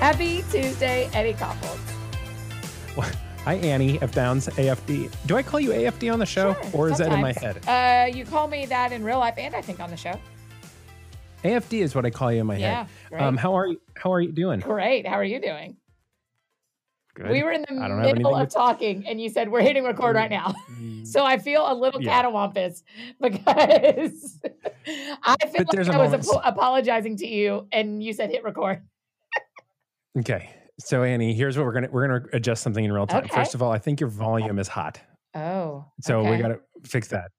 Happy Tuesday, Eddie Kaufholz. Well, I, Annie, have Downs AFD. Do I call you AFD on the show? Sure, or is that in my head? You call me that in real life and I think on the show. AFD is what I call you in my head. Right. How are you doing? Great. How are you doing? Good. We were in the middle of talking and you said, we're hitting record right now. So I feel a little catawampus because I feel like I was apologizing to you and you said hit record. Okay. So Annie, here's what we're going to adjust something in real time. Okay. First of all, I think your volume is hot. Oh. So we got to fix that.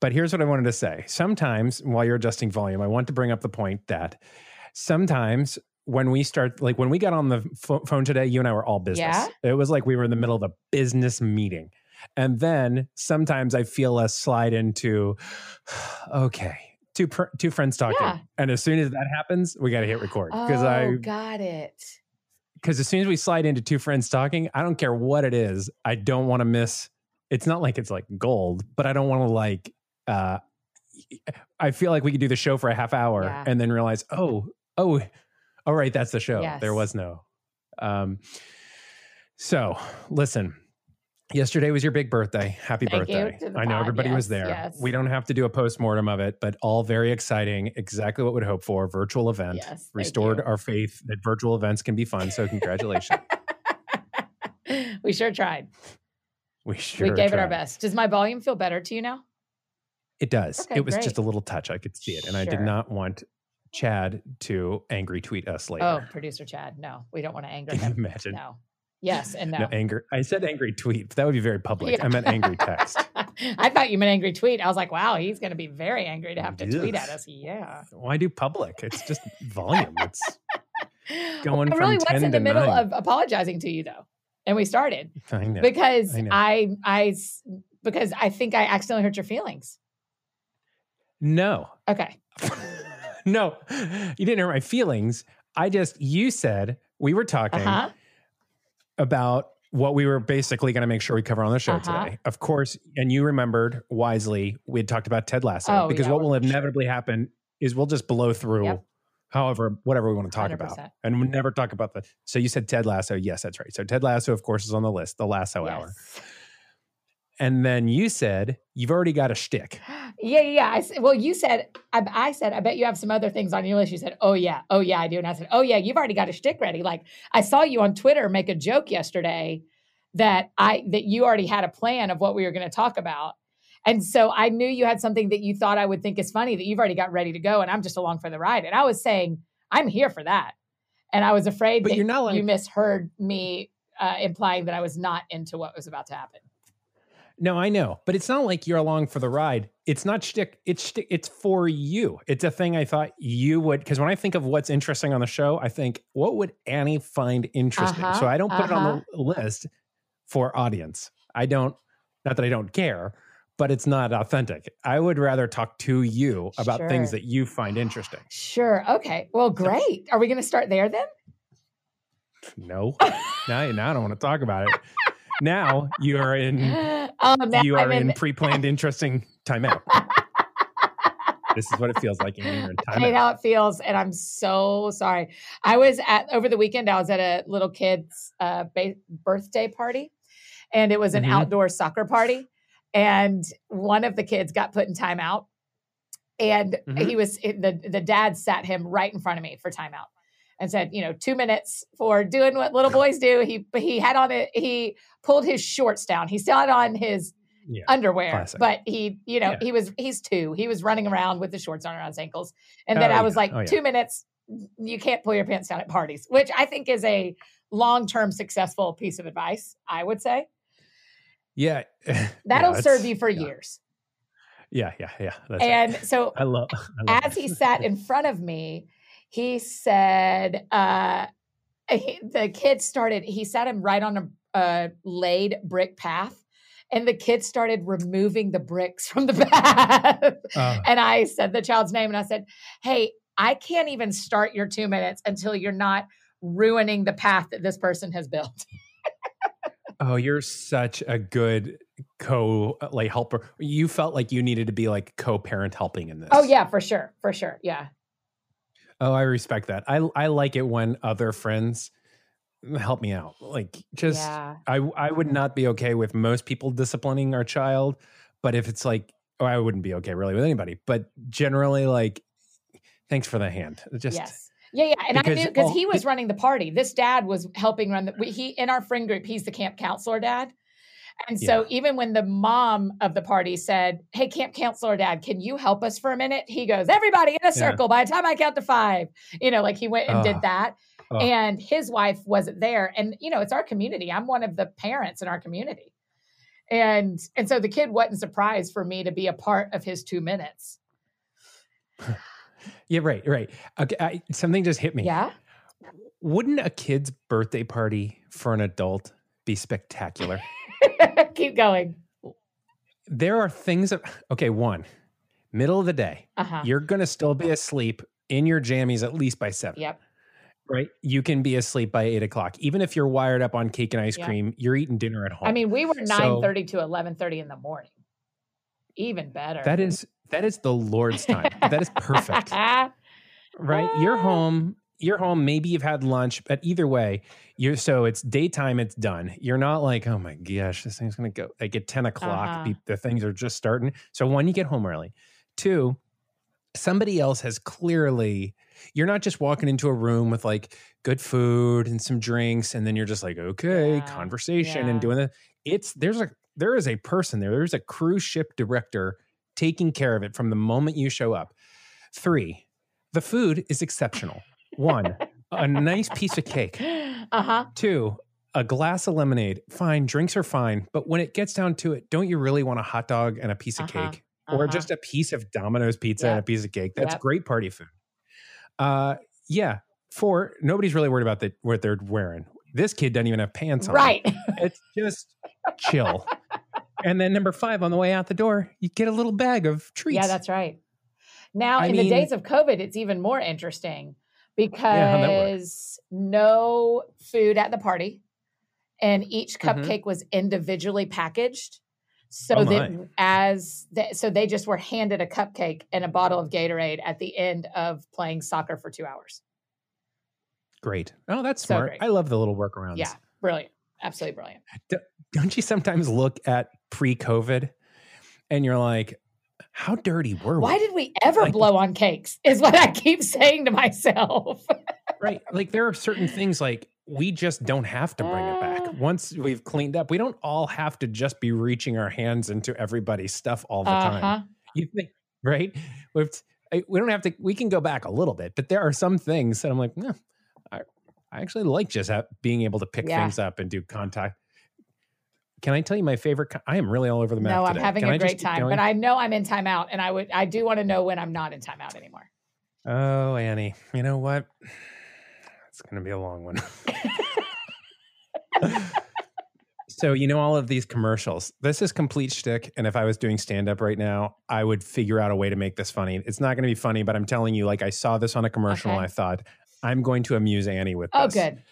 But here's what I wanted to say. Sometimes while you're adjusting volume, I want to bring up the point that sometimes when we start, like when we got on the phone today, you and I were all business. Yeah? It was like we were in the middle of a business meeting. And then sometimes I feel us slide into, okay, two friends talking. Yeah. And as soon as that happens, we got to hit record. Because as soon as we slide into two friends talking, I don't care what it is. I don't want to miss. It's not like it's like gold, but I don't want to like, I feel like we could do the show for a half hour and then realize, oh, all right, that's the show. Yes. There was no. So listen, yesterday was your big birthday. Happy birthday. I know everybody was there. Yes. We don't have to do a postmortem of it, but all very exciting. Exactly what we'd hope for. Virtual event. Yes, restored our faith that virtual events can be fun. So congratulations. We sure tried. We gave it our best. Does my volume feel better to you now? It does. Okay, it was just a little touch. I could see it. And I did not want Chad to angry tweet us later. Oh, producer Chad. No, we don't want to anger him. Imagine. No. Yes and no. Anger. I said angry tweet, but that would be very public. Yeah. I meant angry text. I thought you meant angry tweet. I was like, wow, he's going to be very angry to have to tweet at us. Yeah. Why do public? It's just volume. It's going from 10 to 9. I really was in the middle of apologizing to you, though. And we started because I think I accidentally hurt your feelings. No. Okay. No, you didn't hurt my feelings. You said we were talking about what we were basically going to make sure we cover on the show today. Of course. And you remembered wisely. We had talked about Ted Lasso because what will inevitably happen is we'll just blow through whatever we want to talk 100%. About. And we'll never talk about that. So you said Ted Lasso. Yes, that's right. So Ted Lasso, of course, is on the list, the Lasso Hour. And then you said, you've already got a shtick. Yeah. You said, I said, I bet you have some other things on your list. You said, oh yeah, I do. And I said, oh yeah, you've already got a shtick ready. Like I saw you on Twitter make a joke yesterday that you already had a plan of what we were going to talk about. And so I knew you had something that you thought I would think is funny that you've already got ready to go. And I'm just along for the ride. And I was saying, I'm here for that. And I was afraid that you misheard me, implying that I was not into what was about to happen. No, I know. But it's not like you're along for the ride. It's not shtick. It's shtick. It's for you. It's a thing I thought you would. Because when I think of what's interesting on the show, I think, what would Annie find interesting? So I don't put it on the list for audience. I don't. Not that I don't care. But it's not authentic. I would rather talk to you about things that you find interesting. Sure. Okay. Well, great. Are we going to start there then? No. Now I don't want to talk about it. Now you are in pre-planned interesting timeout. This is what it feels like. I hate how it feels. And I'm so sorry. Over the weekend, I was at a little kid's birthday party. And it was an outdoor soccer party. And one of the kids got put in timeout, and he was the dad sat him right in front of me for timeout, and said, 2 minutes for doing what little boys do. He pulled his shorts down. He still had on his underwear, classic. But he's two. He was running around with the shorts on around his ankles, and then I was like, 2 minutes. You can't pull your pants down at parties, which I think is a long-term successful piece of advice. I would say. Yeah. That'll serve you for years. Yeah. That's so I love as he sat in front of me, he said, he sat him right on a laid brick path, and the kid started removing the bricks from the path. And I said the child's name, and I said, hey, I can't even start your 2 minutes until you're not ruining the path that this person has built. Oh, you're such a good helper. You felt like you needed to be like co-parent helping in this. Oh yeah, for sure. Yeah. Oh, I respect that. I like it when other friends help me out. Like, just, yeah. I would not be okay with most people disciplining our child, but if it's like, oh, I wouldn't be okay really with anybody, but generally like, thanks for the hand. Just, yes. Yeah, yeah. And because, I knew, because he was running the party. This dad was helping run in our friend group, he's the camp counselor dad. And so even when the mom of the party said, hey, camp counselor dad, can you help us for a minute? He goes, everybody in a circle by the time I count to 5. You know, like he went and did that. And his wife wasn't there. And, you know, it's our community. I'm one of the parents in our community. And so the kid wasn't surprised for me to be a part of his 2 minutes. Yeah, right, right. Okay, something just hit me. Yeah. Wouldn't a kid's birthday party for an adult be spectacular? Keep going. There are things that, okay, one, middle of the day, you're going to still be asleep in your jammies at least by 7. Yep. Right? You can be asleep by 8 o'clock. Even if you're wired up on cake and ice cream, you're eating dinner at home. I mean, we were 9:30 to 11:30 in the morning. Even better. That is the Lord's time. That is perfect. Right? You're home, maybe you've had lunch, but either way, so it's daytime, it's done. You're not like, oh my gosh, this thing's going to go. Like at 10 o'clock, the things are just starting. So one, you get home early. Two, somebody else has clearly, you're not just walking into a room with like good food and some drinks, and then you're just like, okay, conversation and doing that. There is a person there. There's a cruise ship director taking care of it from the moment you show up. Three, the food is exceptional. One, a nice piece of cake. Two, a glass of lemonade. Fine, drinks are fine. But when it gets down to it, don't you really want a hot dog and a piece of cake? Or just a piece of Domino's pizza and a piece of cake? That's great party food. Four, nobody's really worried about what they're wearing. This kid doesn't even have pants on. Right. It's just chill. And then number 5, on the way out the door, you get a little bag of treats. Yeah, that's right. Now, the days of COVID, it's even more interesting. Because no food at the party, and each cupcake was individually packaged. So they just were handed a cupcake and a bottle of Gatorade at the end of playing soccer for 2 hours. Great. Oh, that's smart. I love the little workarounds. Yeah, brilliant. Absolutely brilliant. Don't you sometimes look at pre-COVID and you're like, how dirty were we? Why did we ever blow on cakes is what I keep saying to myself. Right. Like there are certain things like we just don't have to bring it back. Once we've cleaned up, we don't all have to just be reaching our hands into everybody's stuff all the time. You think, right? We don't have to, we can go back a little bit, but there are some things that I'm like, no, I actually like just being able to pick things up and do contact. Can I tell you my favorite? I am really all over the map today. No, I'm having a great time, but I know I'm in timeout, and I do want to know when I'm not in timeout anymore. Oh, Annie, you know what? It's going to be a long one. So, you know, all of these commercials, this is complete shtick. And if I was doing stand-up right now, I would figure out a way to make this funny. It's not going to be funny, but I'm telling you, like I saw this on a commercial and I thought, I'm going to amuse Annie with this. Oh, good.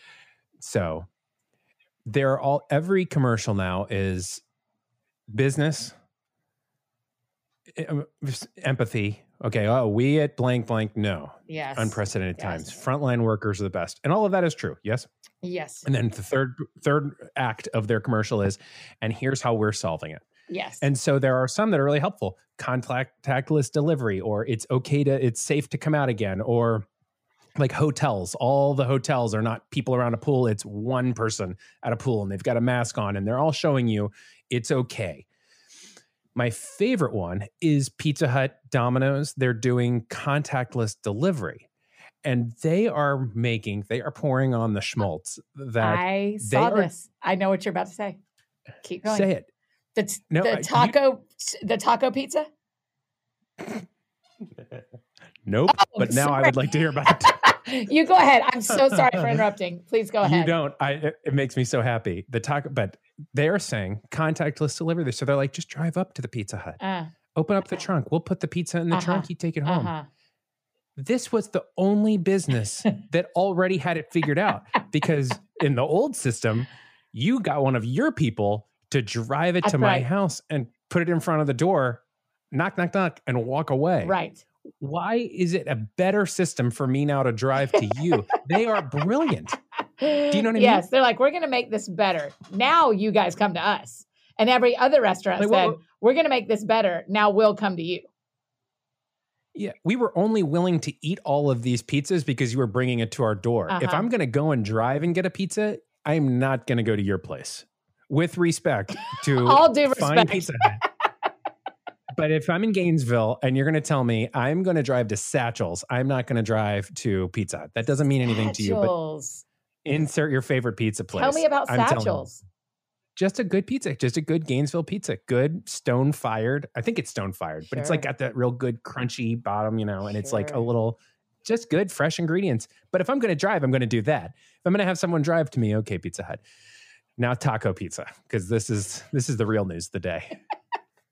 So... every commercial now is business, empathy. Okay. Oh, we at blank, blank. No. Yes. Unprecedented times. Frontline workers are the best. And all of that is true. Yes. Yes. And then the third act of their commercial is, and here's how we're solving it. Yes. And so there are some that are really helpful. Contactless delivery, or it's safe to come out again, or like hotels, all the hotels are not people around a pool. It's one person at a pool and they've got a mask on and they're all showing you it's okay. My favorite one is Pizza Hut, Domino's. They're doing contactless delivery and they are pouring on the schmaltz that I saw this. I know what you're about to say. Keep going. Say it. The taco pizza. Nope. Oh, but now I would like to hear about it. You go ahead. I'm so sorry for interrupting. Please go ahead. You don't. It makes me so happy. But they are saying contactless delivery. So they're like, just drive up to the Pizza Hut. Open up the trunk. We'll put the pizza in the trunk. You take it home. This was the only business that already had it figured out because in the old system, you got one of your people to drive it to my house and put it in front of the door, knock, knock, knock, and walk away. Right. Why is it a better system for me now to drive to you? They are brilliant. Do you know what I mean? Yes. They're like, we're going to make this better. Now you guys come to us. And every other restaurant like, said, we're going to make this better. Now we'll come to you. Yeah, we were only willing to eat all of these pizzas because you were bringing it to our door. Uh-huh. If I'm going to go and drive and get a pizza, I'm not going to go to your place. With respect to all due respect. Pizza Hut. But if I'm in Gainesville and you're going to tell me I'm going to drive to Satchel's, I'm not going to drive to Pizza Hut. That doesn't mean anything Satchel's. To you. But insert your favorite pizza place. Tell me about Satchel's. Just a good pizza, just a good Gainesville pizza. Good stone fired. I think it's stone fired, sure. But it's like got that real good crunchy bottom, you know, and sure. It's like a little, just good fresh ingredients. But if I'm going to drive, I'm going to do that. If I'm going to have someone drive to me, okay, Pizza Hut. Now taco pizza, because this is the real news of the day.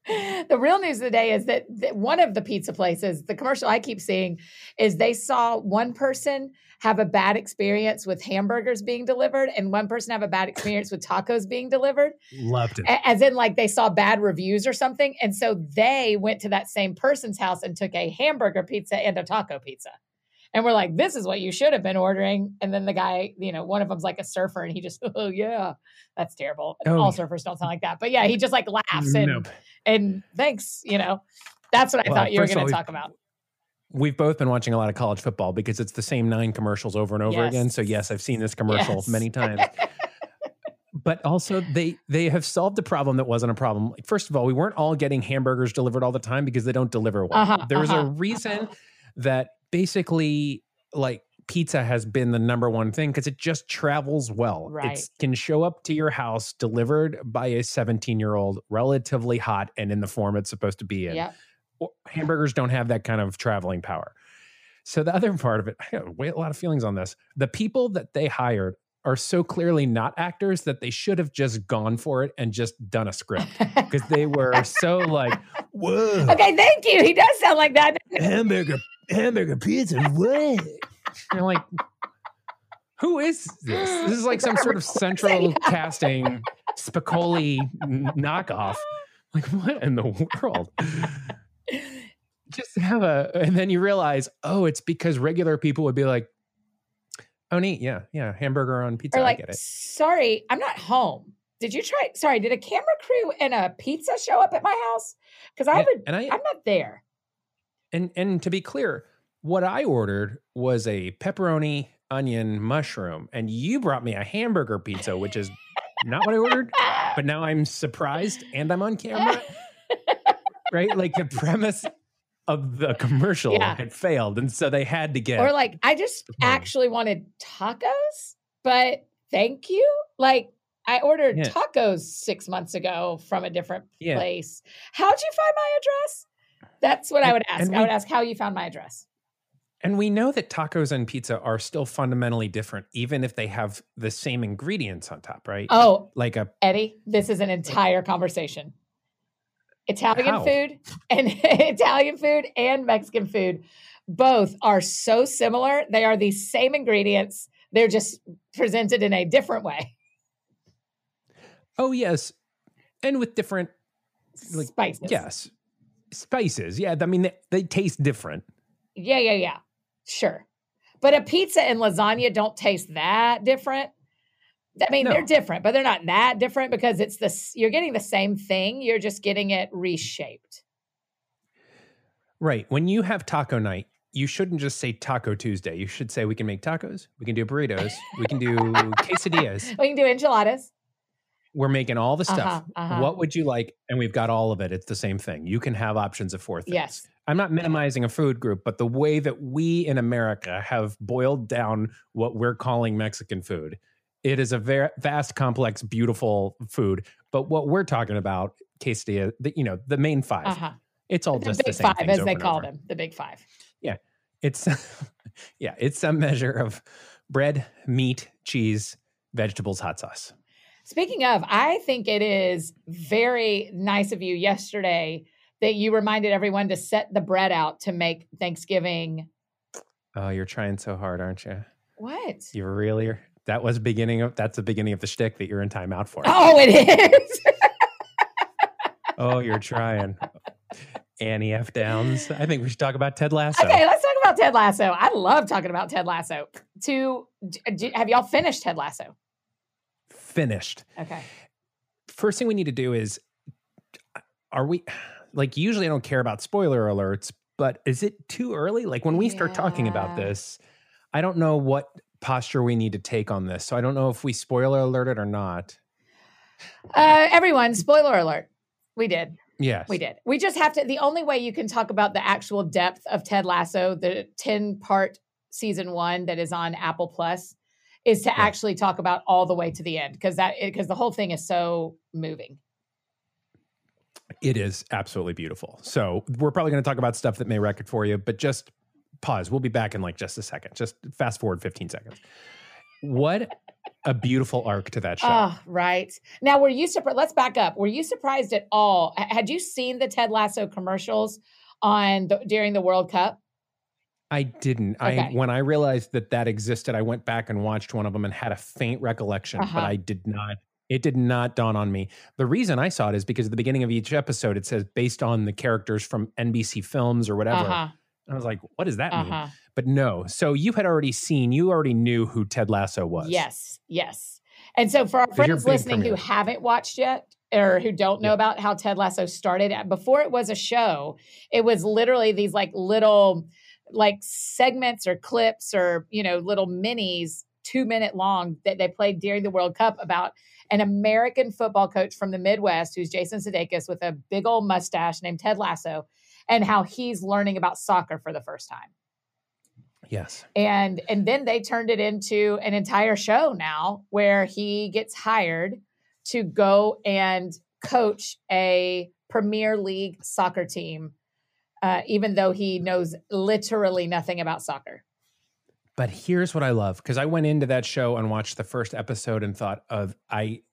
The real news of the day is that one of the pizza places, the commercial I keep seeing, is they saw one person have a bad experience with hamburgers being delivered and one person have a bad experience with tacos being delivered. Loved it. As in like they saw bad reviews or something. And so they went to that same person's house and took a hamburger pizza and a taco pizza. And we're like, this is what you should have been ordering. And then the guy, you know, one of them's like a surfer and he just, oh yeah, that's terrible. Oh. All surfers don't sound like that. But yeah, he just like laughs and, nope. And thanks, you know, that's what I thought you were going to talk about. We've both been watching a lot of college football because it's the same 9 commercials over and over again. So yes, I've seen this commercial many times. But also they have solved a problem that wasn't a problem. First of all, we weren't all getting hamburgers delivered all the time because they don't deliver well. There's a reason that basically, like, pizza has been the number one thing because it just travels well. Right. It can show up to your house delivered by a 17-year-old, relatively hot and in the form it's supposed to be in. Yep. Hamburgers don't have that kind of traveling power. So the other part of it, I have a lot of feelings on this. The people that they hired are so clearly not actors that they should have just gone for it and just done a script because they were so like, whoa. Okay, thank you. He does sound like that. Hamburger pizza, what? And like, who is this? This is like some sort of central casting Spicoli knockoff. Like, what in the world? Just have and then you realize, oh, it's because regular people would be like, oh, neat, yeah, hamburger on pizza, or like, I get it. Sorry, I'm not home. Did a camera crew and a pizza show up at my house? Because I'm not there. And to be clear, what I ordered was a pepperoni, onion, mushroom, and you brought me a hamburger pizza, which is not what I ordered, but now I'm surprised and I'm on camera, right? Like the premise of the commercial had failed, and so they had to get... Or like, I just actually wanted tacos, but thank you. Like, I ordered tacos 6 months ago from a different place. How'd you find my address? That's what I would ask. I would ask how you found my address. And we know that tacos and pizza are still fundamentally different, even if they have the same ingredients on top, right? Oh, like Eddie, this is an entire conversation. Italian food and Mexican food, both are so similar. They are the same ingredients. They're just presented in a different way. Oh, yes. And with different spices. Yes. Spices. Yeah. I mean, they taste different. Yeah. Sure. But a pizza and lasagna don't taste that different. I mean, they're different, but they're not that different because you're getting the same thing. You're just getting it reshaped. Right. When you have taco night, you shouldn't just say Taco Tuesday. You should say, we can make tacos. We can do burritos. We can do quesadillas. We can do enchiladas. We're making all the stuff. What would you like? And we've got all of it. It's the same thing. You can have options of 4 things. Yes. I'm not minimizing a food group, but the way that we in America have boiled down what we're calling Mexican food, it is a vast, complex, beautiful food. But what we're talking about, quesadilla, the main 5, it's all just the same things. The big 5, as they call them, the big 5. Yeah. It's some measure of bread, meat, cheese, vegetables, hot sauce. Speaking of, I think it is very nice of you yesterday that you reminded everyone to set the bread out to make Thanksgiving. Oh, you're trying so hard, aren't you? What? You really are. That's the beginning of the shtick that you're in timeout for. Oh, it is. Oh, you're trying. Annie F. Downs. I think we should talk about Ted Lasso. Okay, let's talk about Ted Lasso. I love talking about Ted Lasso. to, have y'all finished Ted Lasso? Finished. Okay. First thing we need to do is, are we, like, usually I don't care about spoiler alerts, but is it too early? Like, when we start talking about this, I don't know what posture we need to take on this. So I don't know if we spoiler alert it or not. Everyone, spoiler alert. We did. Yes. We did. We just have to, the only way you can talk about the actual depth of Ted Lasso, the 10-part season one that is on Apple Plus, is to actually talk about all the way to the end, because the whole thing is so moving. It is absolutely beautiful. So we're probably going to talk about stuff that may wreck it for you, but just pause. We'll be back in like just a second. Just fast forward 15 seconds. What a beautiful arc to that show. Oh, right. Now, were you surprised? Let's back up. Were you surprised at all? Had you seen the Ted Lasso commercials during the World Cup? I didn't. Okay. When I realized that existed, I went back and watched one of them and had a faint recollection, but I did not. It did not dawn on me. The reason I saw it is because at the beginning of each episode, it says based on the characters from NBC films or whatever. I was like, what does that mean? But no. So you already knew who Ted Lasso was. Yes. Yes. And so for our friends listening who haven't watched yet or who don't know about how Ted Lasso started, before it was a show, it was literally these like little like segments or clips or, you know, little minis, 2-minute long that they played during the World Cup about an American football coach from the Midwest, who's Jason Sudeikis with a big old mustache named Ted Lasso, and how he's learning about soccer for the first time. Yes. And then they turned it into an entire show now where he gets hired to go and coach a Premier League soccer team, even though he knows literally nothing about soccer. But here's what I love, because I went into that show and watched the first episode and thought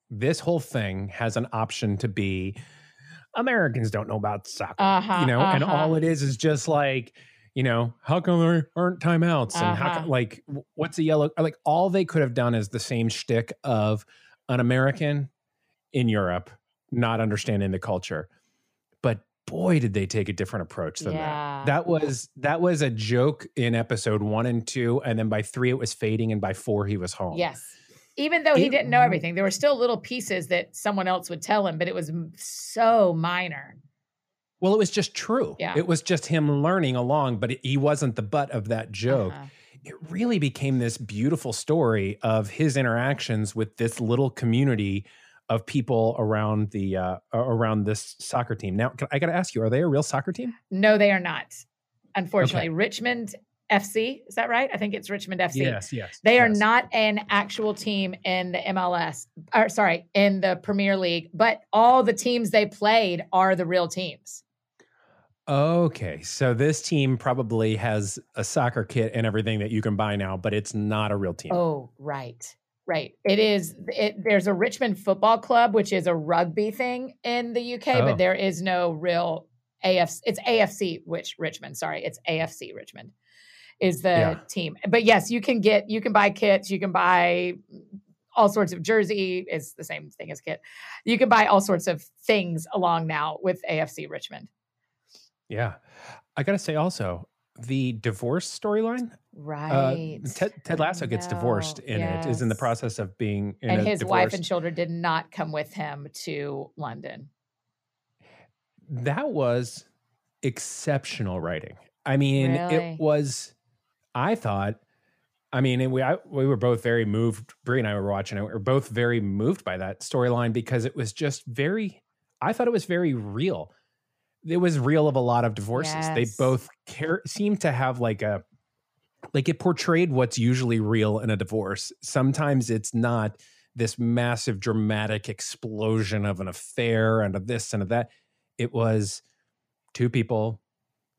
this whole thing has an option to be Americans don't know about soccer, and all it is just like, you know, how come there aren't timeouts? And how come, like, what's a yellow? Like, all they could have done is the same shtick of an American in Europe not understanding the culture. But boy, did they take a different approach than that. That was a joke in episode 1 and 2, and then by 3 it was fading, and by 4 he was home. Yes. Even though he didn't know everything, there were still little pieces that someone else would tell him, but it was so minor. Well, it was just true. Yeah. It was just him learning along, but he wasn't the butt of that joke. It really became this beautiful story of his interactions with this little community of people around the around this soccer team. Now, I got to ask you, are they a real soccer team? No, they are not. Unfortunately, Richmond FC, is that right? I think it's Richmond FC. Yes. They are not an actual team in the MLS, or sorry, in the Premier League, but all the teams they played are the real teams. Okay. So this team probably has a soccer kit and everything that you can buy now, but it's not a real team. Oh, right. Right. There's a Richmond Football Club, which is a rugby thing in the UK, but there is no real AFC. It's AFC, Richmond. Sorry. It's AFC Richmond is the team. But yes, you can buy kits, you can buy all sorts of jersey, is the same thing as kit. You can buy all sorts of things along now with AFC Richmond. Yeah. I got to say also, the divorce storyline, right? Ted Lasso gets divorced in it, is in the process of being in and his divorce. Wife and children did not come with him to London. That was exceptional writing. I mean, really? It was... we were both very moved. Brie and I were watching it. We were both very moved by that storyline because it was just I thought it was very real. It was real of a lot of divorces. Yes. They both seemed to have like it portrayed what's usually real in a divorce. Sometimes it's not this massive dramatic explosion of an affair and of this and of that. It was two people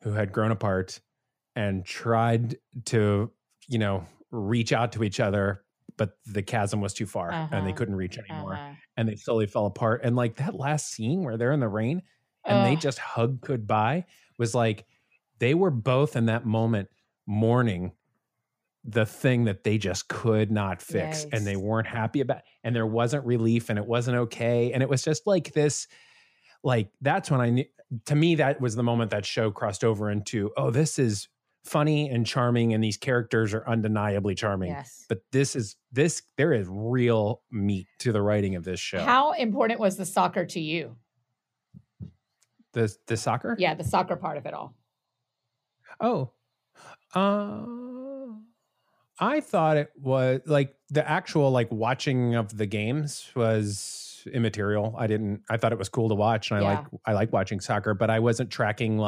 who had grown apart and tried to, you know, reach out to each other, but the chasm was too far and they couldn't reach anymore. And they slowly fell apart. And like that last scene where they're in the rain and they just hug goodbye was like, they were both in that moment mourning the thing that they just could not fix. Nice. And they weren't happy about, and there wasn't relief and it wasn't okay. And it was just like this, like, that's when I knew, to me, that was the moment that show crossed over into, oh, this is funny and charming, and these characters are undeniably charming. Yes. But there is real meat to the writing of this show. How important was the soccer to you? The soccer? Yeah, the soccer part of it all. Oh. I thought it was like the actual watching of the games was immaterial. I thought it was cool to watch, and I like watching soccer, but I wasn't tracking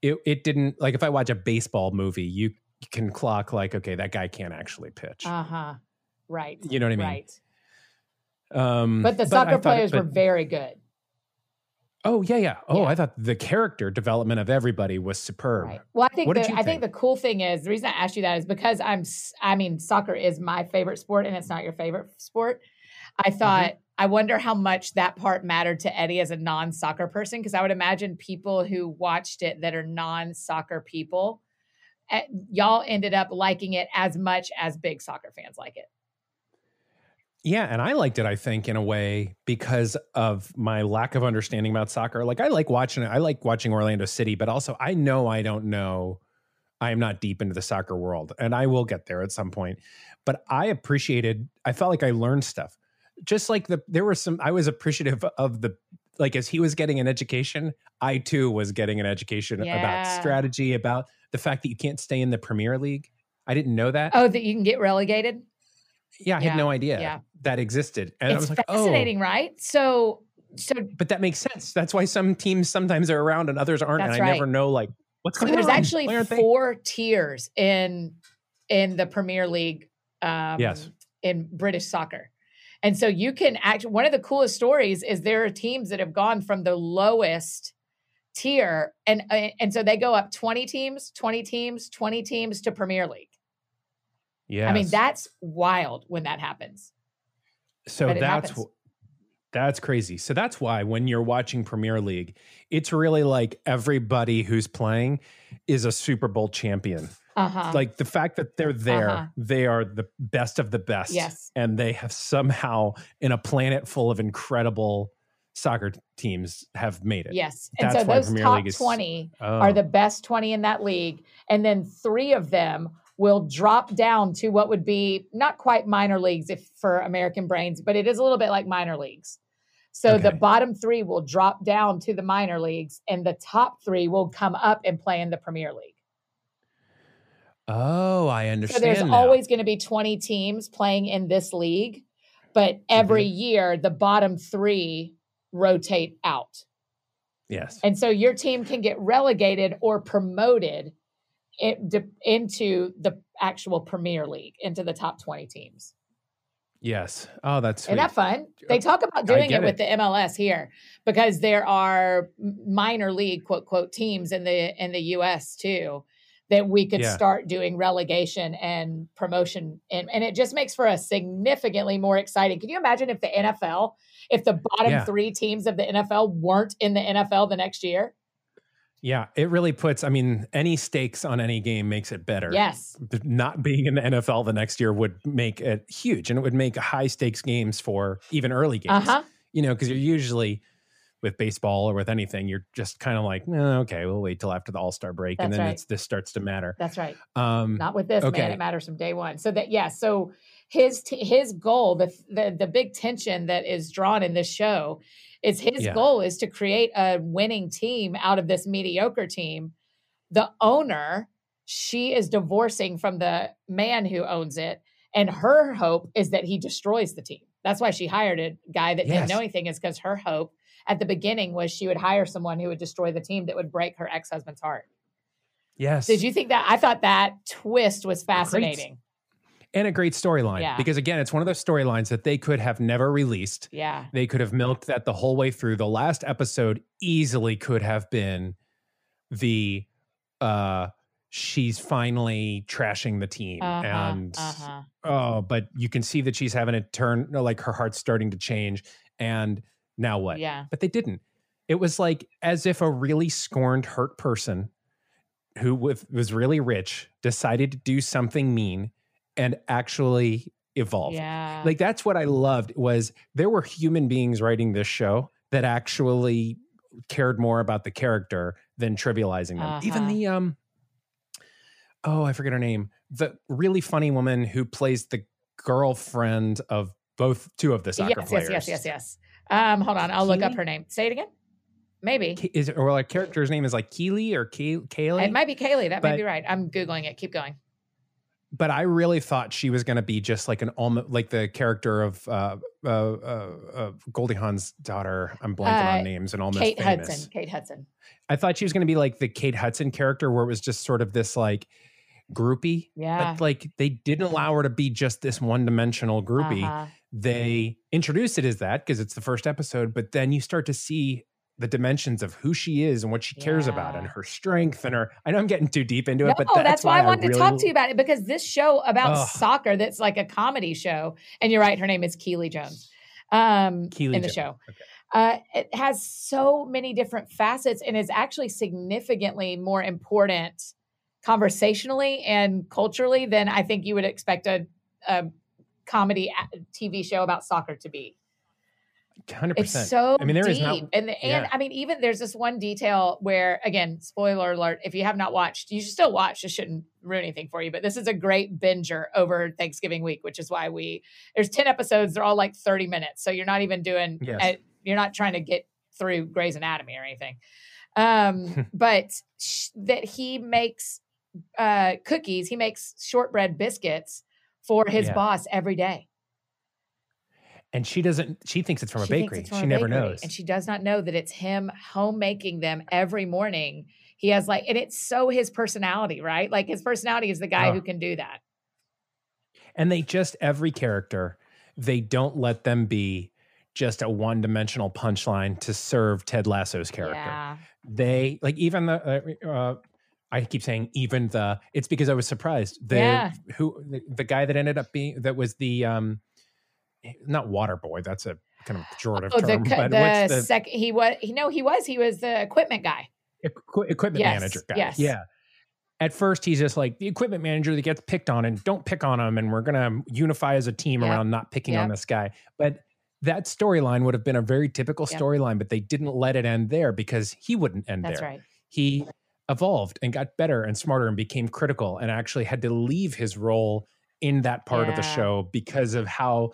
it didn't, if I watch a baseball movie, you can clock okay, that guy can't actually pitch. Uh-huh. Right. You know what I mean? Right. But the soccer players were very good. Oh, yeah, yeah. Oh, yeah. I thought the character development of everybody was superb. Right. Well, I think the cool thing is, the reason I asked you that is because soccer is my favorite sport, and it's not your favorite sport. I thought, I wonder how much that part mattered to Eddie as a non-soccer person, because I would imagine people who watched it that are non-soccer people, y'all ended up liking it as much as big soccer fans like it. Yeah, and I liked it, I think, in a way because of my lack of understanding about soccer. I like watching it. I like watching Orlando City, but also I know I don't know. I am not deep into the soccer world, and I will get there at some point. But I felt like I learned stuff. Just I was appreciative of the, as he was getting an education, I too was getting an education about strategy, about the fact that you can't stay in the Premier League. I didn't know that. Oh, that you can get relegated? Yeah, I had no idea that existed. And I was like, fascinating, right? So, but that makes sense. That's why some teams sometimes are around and others aren't. And I never know what's going on. There's actually four tiers in the Premier League in British soccer. And so you can actually, one of the coolest stories is there are teams that have gone from the lowest tier. And so they go up 20 teams to Premier League. Yeah, that's wild when that happens. So that's crazy. So that's why when you're watching Premier League, it's really everybody who's playing is a Super Bowl champion. Uh-huh. The fact that they're there, they are the best of the best. Yes. And they have somehow, in a planet full of incredible soccer teams, have made it. Yes. And that's so those Premier top 20 are the best 20 in that league. And then three of them will drop down to what would be not quite minor leagues if for American brains, but it is a little bit like minor leagues. So the bottom three will drop down to the minor leagues, and the top three will come up and play in the Premier League. Oh, I understand. So there's always going to be 20 teams playing in this league, but every year the bottom three rotate out. Yes. And so your team can get relegated or promoted into the actual Premier League, into the top 20 teams. Yes. Oh, that's sweet. Isn't that fun? They talk about doing it with the MLS here because there are minor league quote quote teams in the US too that we could start doing relegation and promotion and it just makes for a significantly more exciting. Can you imagine if the NFL, if the bottom three teams of the NFL weren't in the NFL the next year? Yeah, it really puts, any stakes on any game makes it better. Yes. Not being in the NFL the next year would make it huge, and it would make high stakes games for even early games, because you're usually with baseball or with anything, you're just kind of okay, we'll wait till after the All-Star break. That's and then this starts to matter. That's right. Not with this, man, it matters from day one. So so his goal, the big tension that is drawn in this show is his goal is to create a winning team out of this mediocre team. The owner, she is divorcing from the man who owns it, and her hope is that he destroys the team. That's why she hired a guy that didn't know anything, is because her hope at the beginning was she would hire someone who would destroy the team that would break her ex-husband's heart. Yes. Did you think that? I thought that twist was fascinating. Great. And a great storyline, because again, it's one of those storylines that they could have never released. Yeah. They could have milked that the whole way through. The last episode easily could have been the, she's finally trashing the team. But you can see that she's having a turn, her heart's starting to change. And now what? Yeah. But they didn't. It was as if a really scorned, hurt person who was really rich decided to do something mean and actually evolve. Yeah. That's what I loved, was there were human beings writing this show that actually cared more about the character than trivializing them. Even the oh, I forget her name, the really funny woman who plays the girlfriend of both two of the soccer players. Yes. Hold on, I'll look up her name. Say it again. Maybe is it, or like character's name is like Keely or Kaylee. It might be Kaylee. That might be right. I'm googling it. Keep going. But I really thought she was going to be just like an almost like the character of Goldie Hawn's daughter. I'm blanking on names and almost Kate Famous. Kate Hudson. I thought she was going to be like the Kate Hudson character, where it was just sort of this like groupie. Yeah. But like they didn't allow her to be just this one-dimensional groupie. Uh-huh. They introduced it as that because it's the first episode, but then you start to see the dimensions of who she is and what she cares about and her strength and her, I know I'm getting too deep into it, but that's why I wanted to talk to you about it, because this show about soccer, that's like a comedy show. And you're right. Her name is Keely Jones show. Okay. It has so many different facets and is actually significantly more important conversationally and culturally than I think you would expect a comedy TV show about soccer to be. 100%. It's so deep. I mean, even there's this one detail where, again, spoiler alert, if you have not watched, you should still watch. This shouldn't ruin anything for you, but this is a great binger over Thanksgiving week, which is why there's 10 episodes. They're all like 30 minutes. So you're not even doing, you're not trying to get through Grey's Anatomy or anything. But that he makes cookies, he makes shortbread biscuits for his boss every day. And she thinks it's from a bakery. She never knows. And she does not know that it's him homemaking them every morning. He has like, and it's so his personality, right? Like his personality is the guy who can do that. And every character, they don't let them be just a one-dimensional punchline to serve Ted Lasso's character. Yeah. They, like even the, I keep saying even the, it's because I was surprised. The guy that ended up being, that was the, not water boy. That's a kind of pejorative term. He was the equipment guy. Equipment manager guy. Yes. Yeah. At first, he's just like the equipment manager that gets picked on, and don't pick on him, and we're going to unify as a team around not picking on this guy. But that storyline would have been a very typical storyline, but they didn't let it end there because he wouldn't end there. That's right. He evolved and got better and smarter and became critical and actually had to leave his role in that part of the show because of how...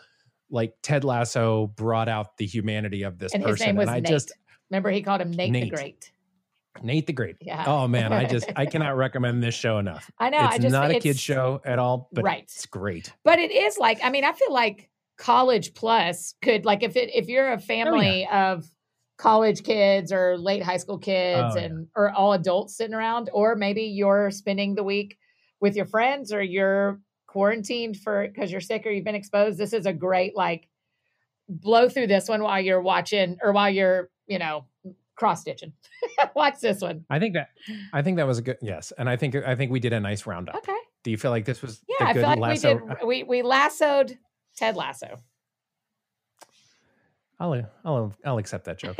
like Ted Lasso brought out the humanity of this person. His name was Nate. Remember he called him Nate the Great. Nate the Great. Yeah. Oh man, I cannot recommend this show enough. I know. It's not a kid's show at all, but it's great. But it is like, I mean, I feel like College Plus could like, if you're a family of college kids or late high school kids or all adults sitting around, or maybe you're spending the week with your friends or you're quarantined because you're sick or you've been exposed. This is a great, like, blow through this one while you're watching or while you're, cross stitching. Watch this one. I think that was a good, yes. And I think we did a nice roundup. Okay. Do you feel like this was a good lasso? Yeah, I feel like we lassoed Ted Lasso. I'll accept that joke.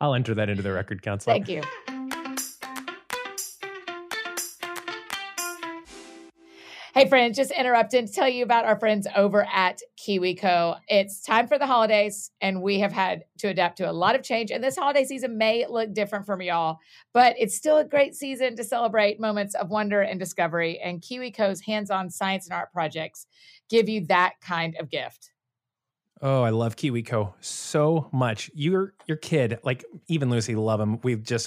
I'll enter that into the record, Counselor. Thank you. Hey friends, just interrupting to tell you about our friends over at KiwiCo. It's time for the holidays and we have had to adapt to a lot of change, and this holiday season may look different for y'all, but it's still a great season to celebrate moments of wonder and discovery, and KiwiCo's hands-on science and art projects give you that kind of gift. Oh, I love KiwiCo so much. Your kid, like even Lucy, love them.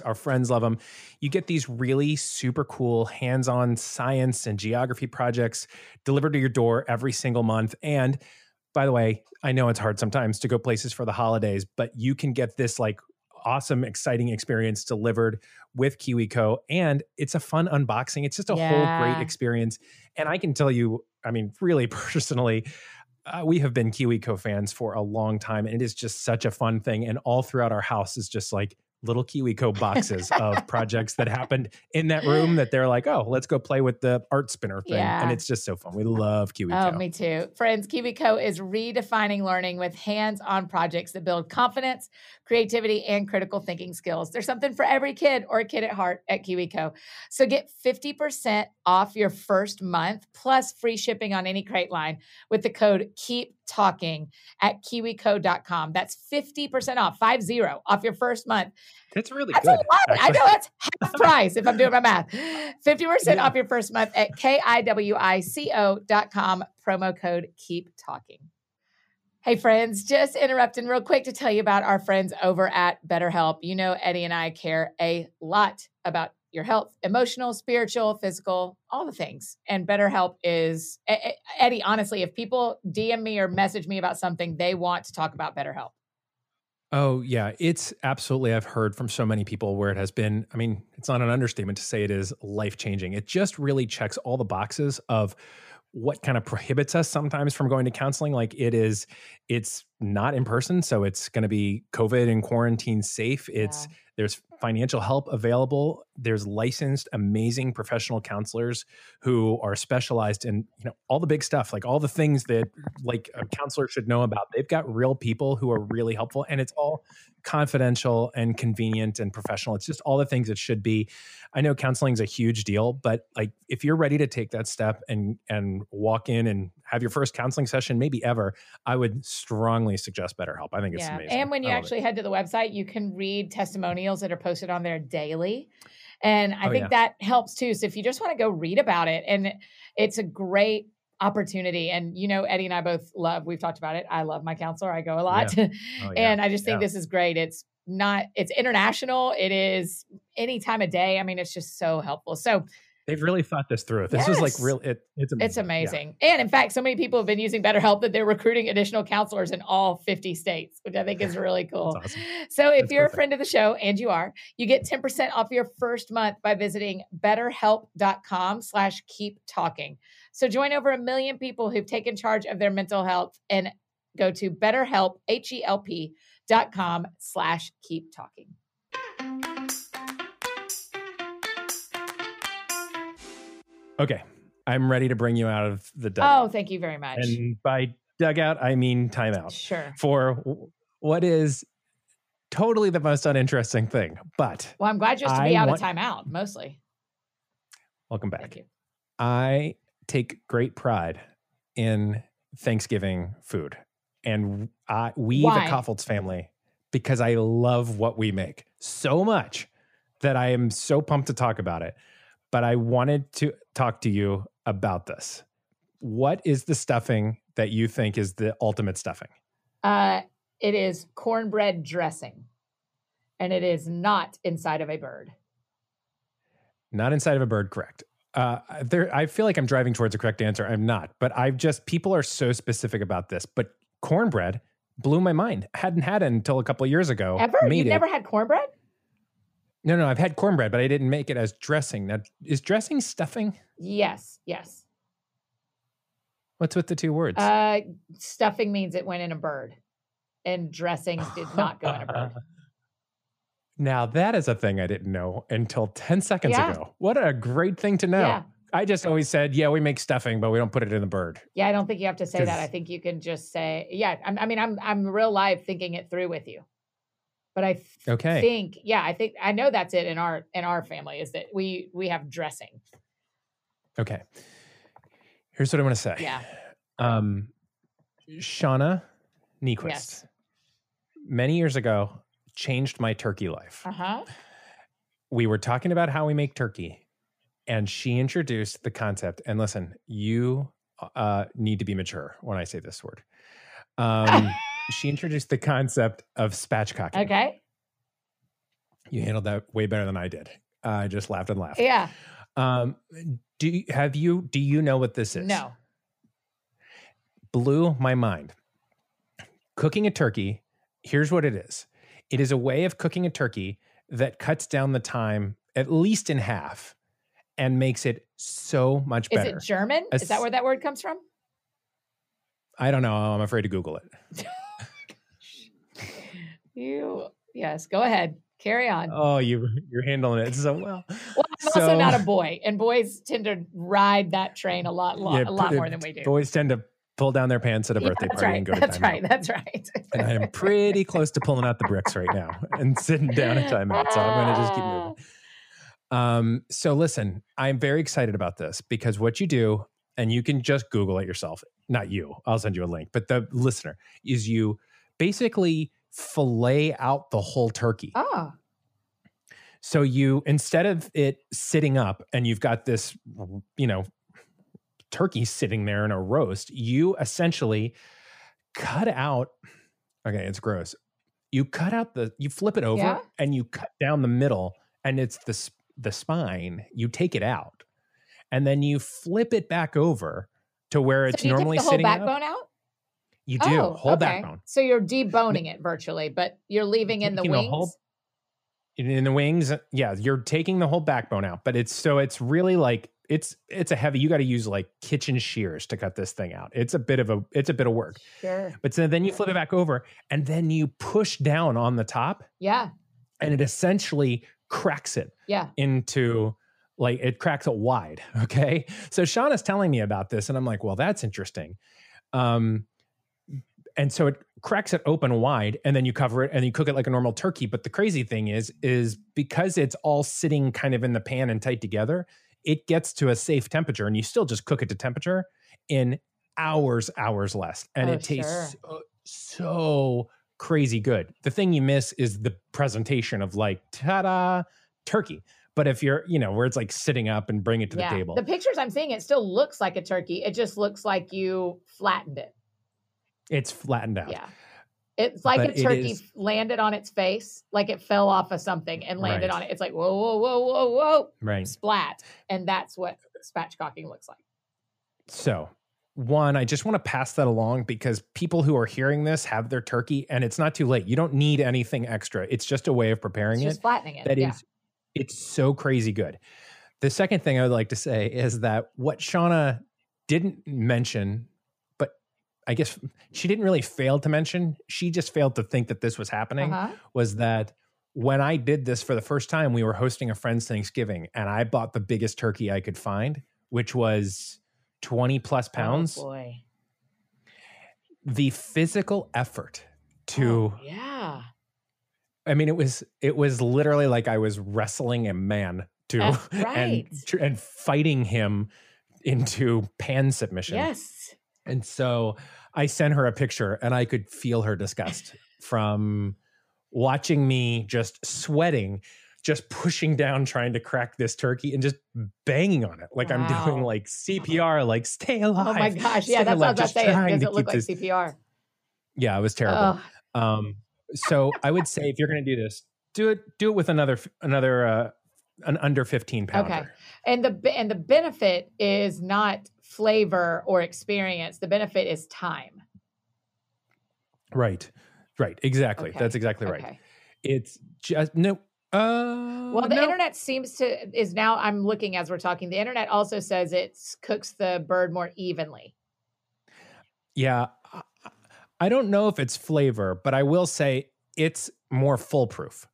Our friends love them. You get these really super cool hands-on science and geography projects delivered to your door every single month. And by the way, I know it's hard sometimes to go places for the holidays, but you can get this like awesome, exciting experience delivered with KiwiCo. And it's a fun unboxing. It's just a whole great experience. And I can tell you, I mean, really personally, we have been KiwiCo fans for a long time, and it is just such a fun thing. And all throughout our house is just like little KiwiCo boxes of projects that happened in that room that they're like, oh, let's go play with the art spinner thing. Yeah. And it's just so fun. We love KiwiCo. Oh, me too. Friends, KiwiCo is redefining learning with hands-on projects that build confidence, creativity, and critical thinking skills. There's something for every kid or kid at heart at KiwiCo. So get 50% off your first month plus free shipping on any crate line with the code KEEP spatchcocking at KiwiCo.com. That's 50% off, 50, off your first month. That's really good. That's a lot. Actually, I know that's half price if I'm doing my math. 50% off your first month at KiwiCo.com, promo code Keep Talking. Hey friends, just interrupting real quick to tell you about our friends over at BetterHelp. You know, Eddie and I care a lot about your health, emotional, spiritual, physical, all the things. And BetterHelp is, Eddie, honestly, if people DM me or message me about something, they want to talk about BetterHelp. Oh yeah, it's absolutely, I've heard from so many people where it has been, I mean, it's not an understatement to say it is life-changing. It just really checks all the boxes of what kind of prohibits us sometimes from going to counseling. Like it's not in person, so it's going to be COVID and quarantine safe. There's financial help available. There's licensed, amazing professional counselors who are specialized in, you know, all the big stuff, like all the things that like a counselor should know about. They've got real people who are really helpful, and it's all confidential and convenient and professional. It's just all the things it should be. I know counseling is a huge deal, but like if you're ready to take that step and walk in and have your first counseling session, maybe ever, I would strongly suggest BetterHelp. I think it's amazing. And when you actually head to the website, you can read testimonials that are posted on there daily. And I think that helps too. So if you just want to go read about it, and it's a great opportunity. And, you know, Eddie and I both love, we've talked about it. I love my counselor. I go a lot. Yeah. Oh, yeah. And I just think this is great. It's international. It is any time of day. I mean, it's just so helpful. So they've really thought this through. This is like real. It's amazing. It's amazing. Yeah. And in fact, so many people have been using BetterHelp that they're recruiting additional counselors in all 50 states, which I think is really cool. That's awesome. So if you're perfect. A friend of the show, and you are, you get 10% off your first month by visiting betterhelp.com/keeptalking. So join over 1 million people who've taken charge of their mental health and go to BetterHelp, BetterHelp.com/keeptalking. Okay, I'm ready to bring you out of the dugout. Oh, thank you very much. And by dugout, I mean timeout. Sure. For what is totally the most uninteresting thing, but... Well, I'm glad just to be out of timeout, mostly. Welcome back. Thank you. I take great pride in Thanksgiving food. And the Kaufholz family, because I love what we make so much that I am so pumped to talk about it. But I wanted to talk to you about this. What is the stuffing that you think is the ultimate stuffing? It is cornbread dressing, and it is not inside of a bird. Not inside of a bird, correct. I feel like I'm driving towards a correct answer. I'm not, but people are so specific about this. But cornbread blew my mind. I hadn't had it until a couple of years ago. Ever? You've never had cornbread? No, I've had cornbread, but I didn't make it as dressing. Now, is dressing stuffing? Yes. What's with the two words? Stuffing means it went in a bird, and dressings did not go in a bird. Now, that is a thing I didn't know until 10 seconds ago. What a great thing to know. Yeah. I just always said, we make stuffing, but we don't put it in the bird. Yeah, I don't think you have to say that. I think you can just say, I'm real live thinking it through with you. But I think, I think I know that's it in our family, is that we have dressing. Okay. Here's what I want to say. Yeah. Shauna Niequist, many years ago, changed my turkey life. Uh-huh. We were talking about how we make turkey, and she introduced the concept. And listen, you need to be mature when I say this word. She introduced the concept of spatchcocking. Okay. You handled that way better than I did. I just laughed and laughed. Yeah. Do you know what this is? No. Blew my mind. Cooking a turkey, here's what it is. It is a way of cooking a turkey that cuts down the time at least in half and makes it so much better. Is it German? Is that where that word comes from? I don't know. I'm afraid to Google it. Go ahead. Carry on. Oh, you're handling it so well. Well, I'm also not a boy, and boys tend to ride that train a lot more than we do. Boys tend to pull down their pants at a birthday party and go to timeout. That's right. And I am pretty close to pulling out the bricks right now and sitting down at timeout, so I'm going to just keep moving. So listen, I'm very excited about this because what you do and you can just Google it yourself. Not you. I'll send you a link. But the listener is you basically fillet out the whole turkey. Ah. So you, instead of it sitting up and you've got this, you know, turkey sitting there in a roast, you essentially cut out, okay, it's gross. You cut out the, you flip it over and you cut down the middle and it's the spine. You take it out and then you flip it back over to where it's normally sitting up. So you take the whole backbone out? You do, whole backbone. So you're deboning it virtually, but you're leaving in the wings? In the wings, yeah, you're taking the whole backbone out, but it's, so it's really like, it's a heavy, you got to use like kitchen shears to cut this thing out. It's a bit of a, it's a bit of work. Sure. But so then you flip it back over and then you push down on the top. Yeah. And it essentially cracks it into, like, it cracks it wide. Okay. So Shauna's telling me about this and I'm like, well, that's interesting. And so it cracks it open wide and then you cover it and you cook it like a normal turkey. But the crazy thing is because it's all sitting kind of in the pan and tight together, it gets to a safe temperature and you still just cook it to temperature in hours less. And it tastes so crazy good. The thing you miss is the presentation of like, ta-da, turkey. But if you're, you know, where it's like sitting up and bring it to the table. The pictures I'm seeing, it still looks like a turkey. It just looks like you flattened it. It's flattened out. Yeah. It's like a turkey landed on its face, like it fell off of something and landed on it. It's like, whoa, whoa, whoa, whoa, whoa. Right. Splat. And that's what spatchcocking looks like. So, one, I just want to pass that along because people who are hearing this have their turkey and it's not too late. You don't need anything extra. It's just a way of preparing it. Just flattening it. That is, it's so crazy good. The second thing I would like to say is that what Shauna didn't mention, I guess she didn't really fail to mention, she just failed to think that this was happening, was that when I did this for the first time, we were hosting a friend's Thanksgiving and I bought the biggest turkey I could find, which was 20 plus pounds. Oh boy. The physical effort to, I mean, it was literally like I was wrestling a man to, and fighting him into pan submission. Yes. And so I sent her a picture and I could feel her disgust from watching me just sweating, just pushing down, trying to crack this turkey and just banging on it. Like I'm doing like CPR, like stay alive. Oh my gosh. Yeah, that's alive. What I was saying. Does it look like CPR? Yeah, it was terrible. So I would say if you're going to do this, do it with an under 15 pounder. Okay. And the benefit is not flavor or experience. The benefit is time. Right. Exactly. Okay. That's exactly right. Okay. It's just, no. Well, the internet is now, I'm looking as we're talking, the internet also says it cooks the bird more evenly. Yeah. I don't know if it's flavor, but I will say it's more foolproof.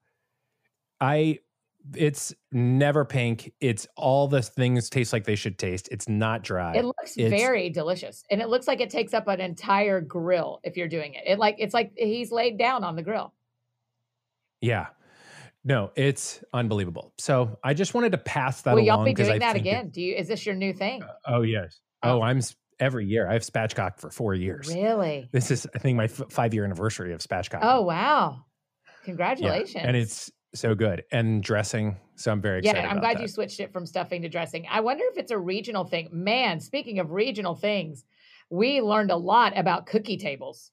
It's never pink. It's all the things taste like they should taste. It's not dry. It looks very delicious. And it looks like it takes up an entire grill if you're doing it. It's like he's laid down on the grill. Yeah. No, it's unbelievable. So I just wanted to pass that along. Will y'all be doing that again? Is this your new thing? Oh, yes. Oh, every year. I've spatchcocked for 4 years. Really? This is, I think, my 5-year anniversary of spatchcocking. Oh, wow. Congratulations. Yeah. And it's so good. And dressing. So I'm very excited. Yeah, I'm glad you switched it from stuffing to dressing. I wonder if it's a regional thing. Man, speaking of regional things, we learned a lot about cookie tables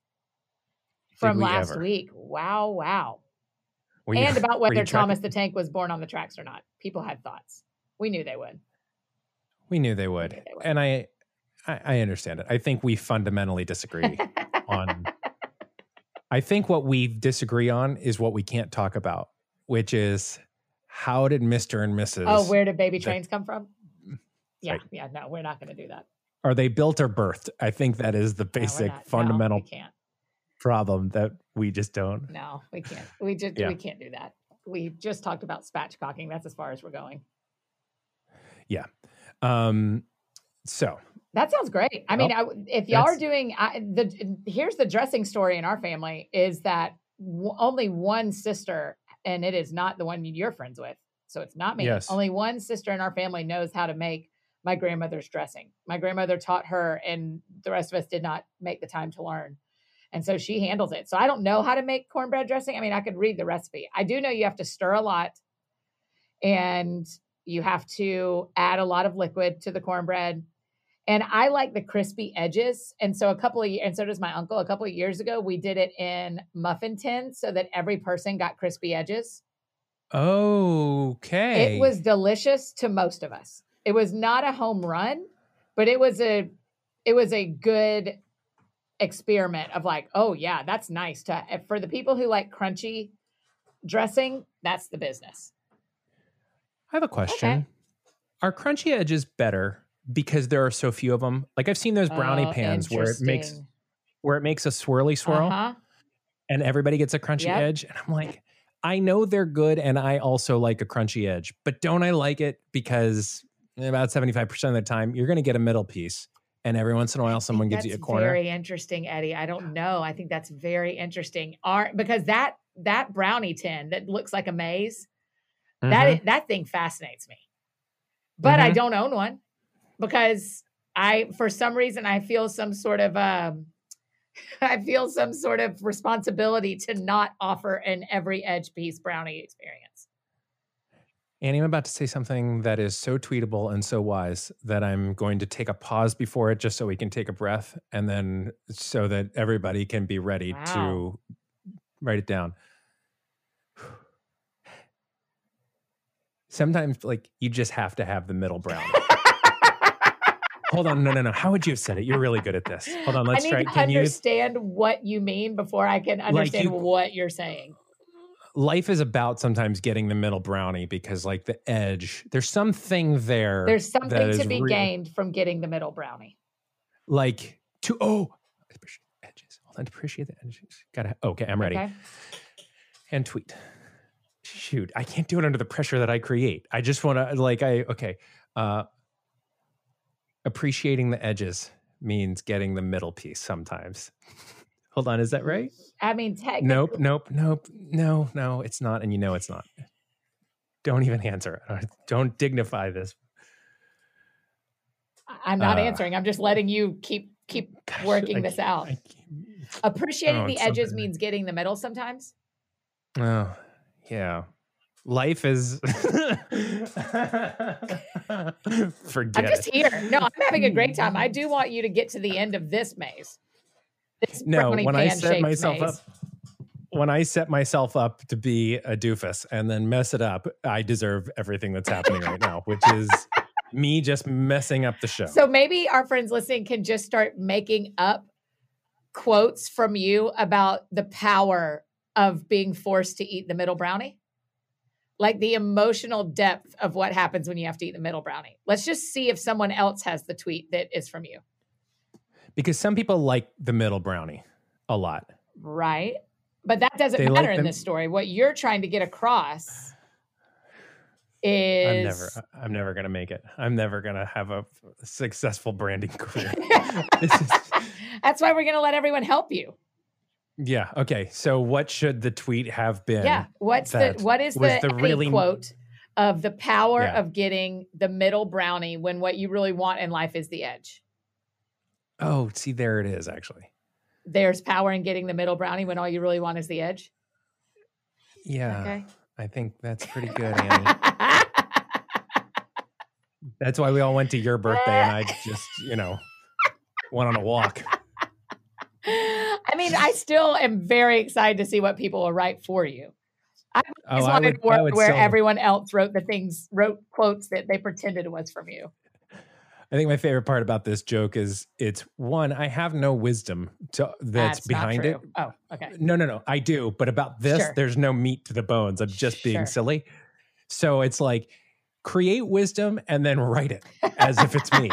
from last week. Wow. And about whether Thomas the Tank was born on the tracks or not. People had thoughts. We knew they would. And I understand it. I think we fundamentally disagree on. I think what we disagree on is what we can't talk about, which is how did Mr. and Mrs. Oh, where did baby trains come from? Yeah, right. Yeah, no, we're not going to do that. Are they built or birthed? I think that is the basic fundamental problem that we just don't. No, we can't. We can't do that. We just talked about spatchcocking. That's as far as we're going. Yeah. So that sounds great. I mean, if y'all are doing, here's the dressing story in our family is that only one sister, and it is not the one you're friends with, so it's not me. Yes. Only one sister in our family knows how to make my grandmother's dressing. My grandmother taught her, and the rest of us did not make the time to learn. And so she handles it. So I don't know how to make cornbread dressing. I mean, I could read the recipe. I do know you have to stir a lot, and you have to add a lot of liquid to the cornbread. And I like the crispy edges. And so so does my uncle. A couple of years ago, we did it in muffin tins so that every person got crispy edges. Okay. It was delicious to most of us. It was not a home run, but it was a good experiment of like, oh yeah, that's nice for the people who like crunchy dressing, that's the business. I have a question. Okay. Are crunchy edges better because there are so few of them? Like, I've seen those brownie pans where it makes a swirly swirl, and everybody gets a crunchy edge. And I'm like, I know they're good, and I also like a crunchy edge, but don't I like it because about 75% of the time you're going to get a middle piece, and every once in a while someone gives you a corner. That's very interesting, Eddie. I don't know. I think that's very interesting. Because that brownie tin that looks like a maze, that thing fascinates me. But I don't own one. Because for some reason, I feel some sort of responsibility to not offer an every edge piece brownie experience. Annie, I'm about to say something that is so tweetable and so wise that I'm going to take a pause before it just so we can take a breath, and then so that everybody can be ready to write it down. Sometimes, like, you just have to have the middle brownie. Hold on. No. How would you have said it? You're really good at this. Hold on. Let's try. I need to understand what you mean before I can understand what you're saying. Life is about sometimes getting the middle brownie because, like, the edge, there's something there. There's something to be gained from getting the middle brownie. Like, I appreciate the edges. Hold on. Appreciate the edges. Okay. I'm ready. Okay. And tweet. Shoot. I can't do it under the pressure that I create. I just want to, appreciating the edges means getting the middle piece sometimes. Hold on, is that right? I mean, technically. Nope. No, it's not. And you know it's not. Don't even answer. Don't dignify this. I'm not answering. I'm just letting you keep working this out. Appreciating the edges means getting the middle sometimes. Oh, yeah. Life is forget. I'm just here. No, I'm having a great time. I do want you to get to the end of this maze. When I set myself up to be a doofus and then mess it up, I deserve everything that's happening right now, which is me just messing up the show. So maybe our friends listening can just start making up quotes from you about the power of being forced to eat the middle brownie. Like the emotional depth of what happens when you have to eat the middle brownie. Let's just see if someone else has the tweet that is from you. Because some people like the middle brownie a lot. Right. But that doesn't matter in this story. What you're trying to get across is... I'm never going to make it. I'm never going to have a successful branding career. That's why we're going to let everyone help you. Yeah. Okay. So what should the tweet have been? Yeah. What is the quote of the power of getting the middle brownie when what you really want in life is the edge? Oh, see, there it is. Actually, there's power in getting the middle brownie when all you really want is the edge. Yeah. Okay. I think that's pretty good, Annie. That's why we all went to your birthday and I just, went on a walk. I mean, I still am very excited to see what people will write for you. I always wanted to work where everyone else wrote quotes that they pretended it was from you. I think my favorite part about this joke is it's one, I have no wisdom that's behind it. Oh, okay. No, I do. But about this, there's no meat to the bones. I'm just being silly. So it's like, create wisdom and then write it as if it's me.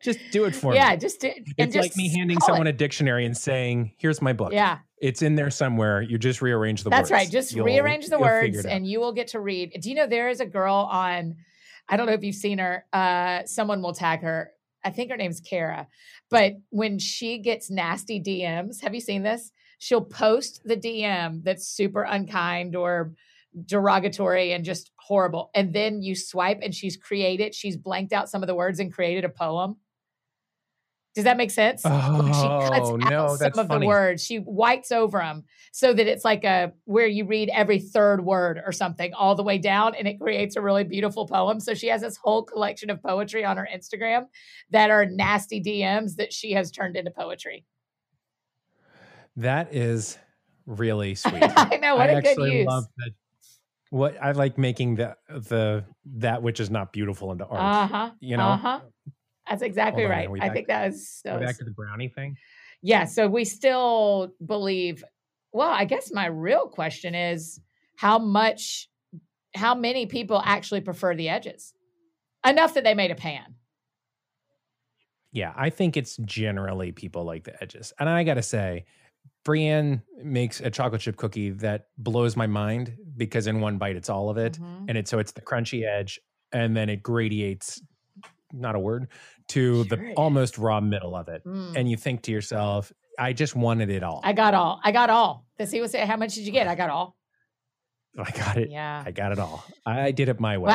Just do it for me. Yeah, just do it. It's like me handing someone a dictionary and saying, here's my book. Yeah. It's in there somewhere. You just rearrange the words. That's right. Just rearrange the words and you will get to read. Do you know there is a girl on, I don't know if you've seen her. Someone will tag her. I think her name's Kara. But when she gets nasty DMs, have you seen this? She'll post the DM that's super unkind or derogatory and just horrible. And then you swipe and she's blanked out some of the words and created a poem. Does that make sense? She cuts out some of the words. She whites over them so that it's like where you read every third word or something all the way down, and it creates a really beautiful poem. So she has this whole collection of poetry on her Instagram that are nasty DMs that she has turned into poetry. That is really sweet. I know. What I a actually good use. Love that. What I like making that which is not beautiful into art. Uh-huh. You know. Uh-huh. That's exactly right. I think that is so. Back to the brownie thing. Yeah. So we still believe. Well, I guess my real question is how many people actually prefer the edges enough that they made a pan? Yeah, I think it's generally people like the edges, and I gotta say, Brianne makes a chocolate chip cookie that blows my mind because in one bite it's all of it, mm-hmm. and it's the crunchy edge, and then it gradiates. Not a word, to sure. the almost raw middle of it. Mm. And you think to yourself, I just wanted it all. I got all. He would say, how much did you get? I got all. I got it. Yeah. I got it all. I did it my way.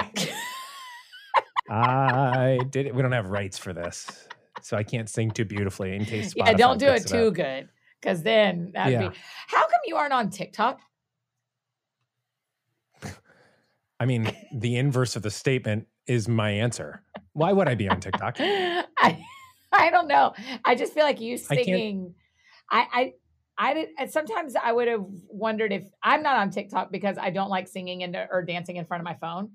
I did it. We don't have rights for this. So I can't sing too beautifully in case Spotify. Yeah, don't do it too good. Because then that'd be... How come you aren't on TikTok? I mean, the inverse of the statement is my answer. Why would I be on TikTok? I don't know. I just feel like you singing. I did, sometimes I would have wondered if I'm not on TikTok because I don't like singing or dancing in front of my phone.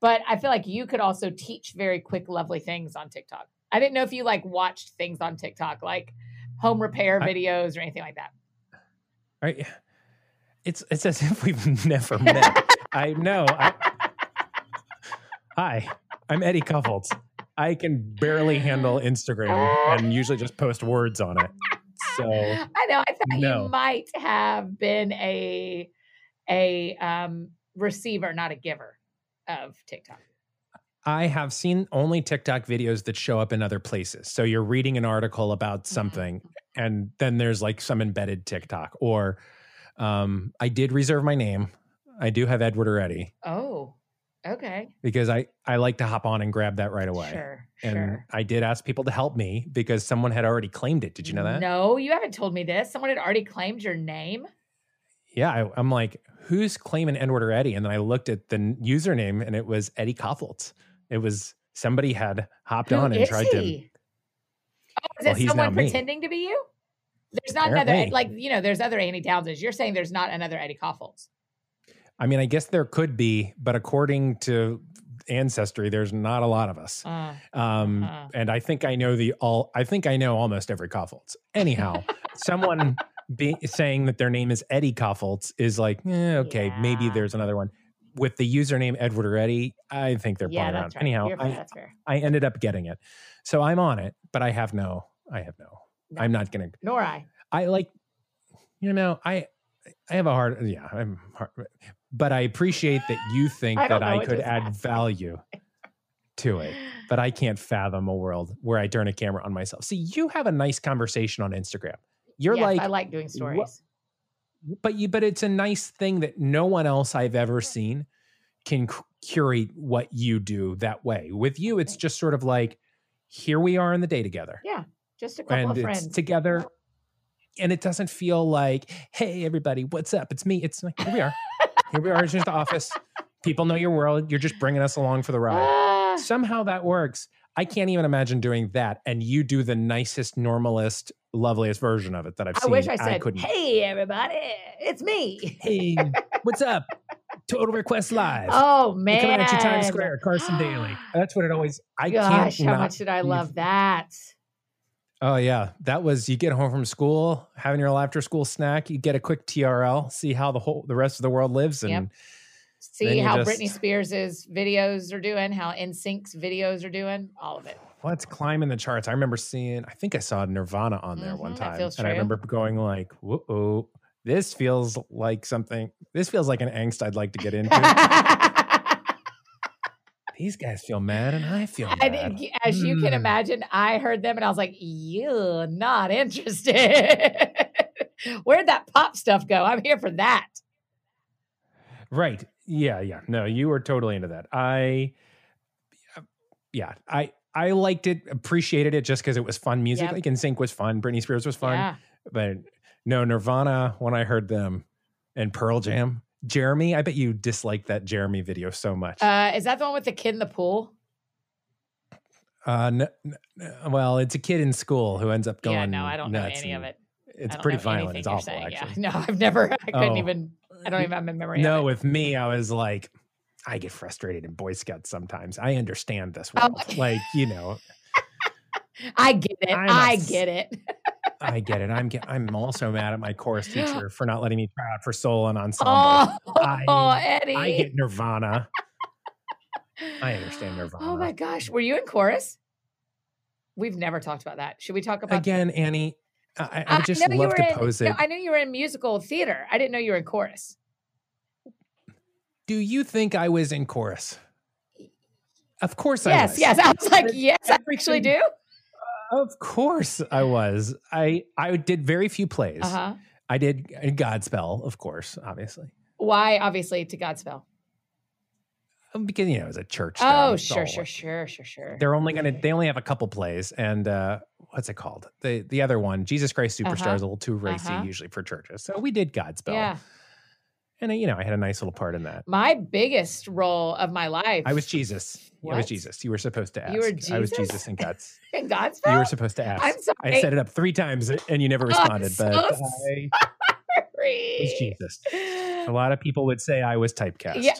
But I feel like you could also teach very quick, lovely things on TikTok. I didn't know if you like watched things on TikTok, like home repair videos or anything like that. Right. It's as if we've never met. I know. Hi, I'm Eddie Kaufholz. I can barely handle Instagram and usually just post words on it. So I know. I thought you might have been a receiver, not a giver of TikTok. I have seen only TikTok videos that show up in other places. So you're reading an article about something, and then there's like some embedded TikTok. Or I did reserve my name. I do have Edward or Eddie. Oh. Okay. Because I like to hop on and grab that right away. Sure. I did ask people to help me because someone had already claimed it. Did you know that? No, you haven't told me this. Someone had already claimed your name? Yeah. I'm like, who's claiming Edward or Eddie? And then I looked at the username and it was Eddie Kaufholz. It was somebody had hopped on and tried to. Is it someone pretending to be you? There's not another, there's other Annie Downses. You're saying there's not another Eddie Kaufholz. I mean, I guess there could be, but according to Ancestry, there's not a lot of us. And I think I know almost every Kaufholz. Anyhow, someone saying that their name is Eddie Kaufholz is like, maybe there's another one. With the username Edward or Eddie, I think they're playing around. Right. Anyhow, I ended up getting it. So I'm on it, but I have no. I'm not going to. Nor I. I like, I have a hard, I'm hard, but I appreciate that you think that I could add value to it, but I can't fathom a world where I turn a camera on myself. See, you have a nice conversation on Instagram. I like doing stories, but it's a nice thing that no one else I've ever seen can curate what you do that way. With you, it's just sort of like, here we are in the day together. Yeah. Just a couple of friends together. And it doesn't feel like, hey, everybody, what's up? It's me. It's like, here we are. Here we are. It's just the office. People know your world. You're just bringing us along for the ride. Somehow that works. I can't even imagine doing that. And you do the nicest, normalest, loveliest version of it that I've seen. I wish I said, hey, everybody, it's me. Hey, what's up? Total Request Live. Oh, man. We're coming at you Times Square, Carson Daly. That's what it always, Gosh, how much did I love that? Oh, yeah. That was, you get home from school, having your after school snack, you get a quick TRL, see how the rest of the world lives. And see how Britney Spears' videos are doing, how NSYNC's videos are doing, all of it. Well, it's climbing the charts. I remember I think I saw Nirvana on there one time. And true. I remember going like, whoa, this feels like something. This feels like an angst I'd like to get into. These guys feel mad and I feel mad. As you can imagine, I heard them and I was like, you're not interested. Where'd that pop stuff go? I'm here for that. Right. Yeah. No, you were totally into that. I liked it, appreciated it just because it was fun music. Yep. Like NSYNC was fun. Britney Spears was fun. Yeah. But no, Nirvana, when I heard them, and Pearl Jam. Jeremy, I bet you disliked that Jeremy video so much. Is that the one with the kid in the pool? Well, it's a kid in school who ends up going nuts. Yeah, no, I don't know any of it. It's pretty violent. It's awful, actually. Yeah. No, I don't even have a memory of it. No, with me, I was like, I get frustrated in Boy Scouts sometimes. I understand this world. Oh. Like, you know. I get it. I'm also mad at my chorus teacher for not letting me try out for solo and ensemble. Oh, Eddie. I get Nirvana. I understand Nirvana. Oh my gosh. Were you in chorus? We've never talked about that. Should we talk about again, Annie? I just love to pose it. I knew you were in musical theater. I didn't know you were in chorus. Do you think I was in chorus? Of course I was. Yes. I was like, yes, I actually do. Of course I was. I did very few plays. Uh-huh. I did Godspell, of course, obviously. Why, obviously, to Godspell? Because, you know, it was a church. Oh, sure. They only have a couple plays. And what's it called? The other one, Jesus Christ Superstar, is a little too racy usually for churches. So we did Godspell. Yeah. And, you know, I had a nice little part in that. My biggest role of my life. I was Jesus. What? I was Jesus. You were supposed to ask. You were Jesus? I was Jesus in God's. In God's mouth? You were supposed to ask. I'm sorry. I set it up 3 times and you never responded. It was Jesus. A lot of people would say I was typecast. Yeah.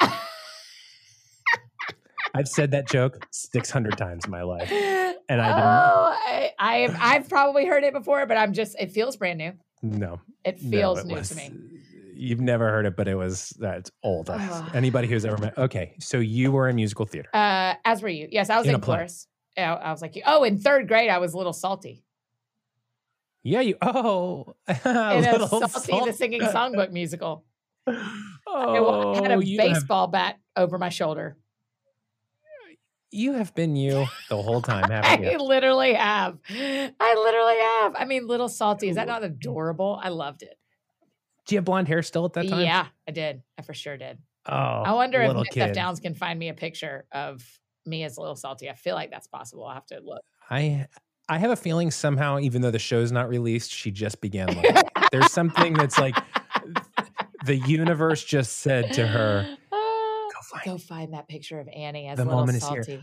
I've said that joke 600 times in my life. And I've probably heard it before, but it feels brand new. No. It feels new to me. You've never heard it, but that's old. Anybody who's ever met. Okay, so you were in musical theater. As were you. Yes, I was in chorus. I was like, in 3rd grade, I was a little salty. Yeah, the Singing Songbook musical. I had a baseball bat over my shoulder. You have been you the whole time, haven't you? I literally have. I mean, little salty. Is that not adorable? I loved it. Do you have blonde hair still at that time? Yeah, I did. I for sure did. Oh, I wonder if Steph Downs can find me a picture of me as a little salty. I feel like that's possible. I'll have to look. I have a feeling somehow, even though the show's not released, she just began loving it. There's something that's like the universe just said to her, go find that picture of Annie as a little salty. Is here.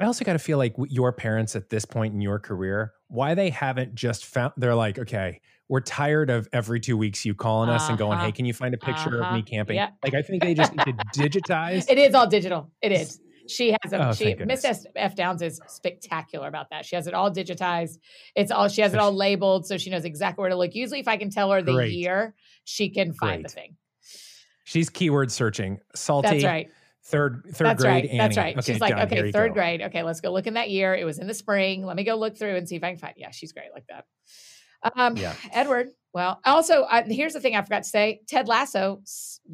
I also got to feel like your parents at this point in your career, why they haven't just found, they're like, okay, we're tired of every 2 weeks you calling us and going, hey, can you find a picture of me camping? Yeah. Like, I think they just need to digitize. It is all digital. It is. She has Miss F. Downs is spectacular about that. She has it all digitized. She has it all labeled. So she knows exactly where to look. Usually if I can tell her the year, she can find the thing. She's keyword searching. Salty. That's right. Third grade. Right. Annie. That's right. Okay, she's like, okay, 3rd grade. Okay, let's go look in that year. It was in the spring. Let me go look through and see if I can find. Yeah, she's great like that. Edward. Well, also, here's the thing I forgot to say. Ted Lasso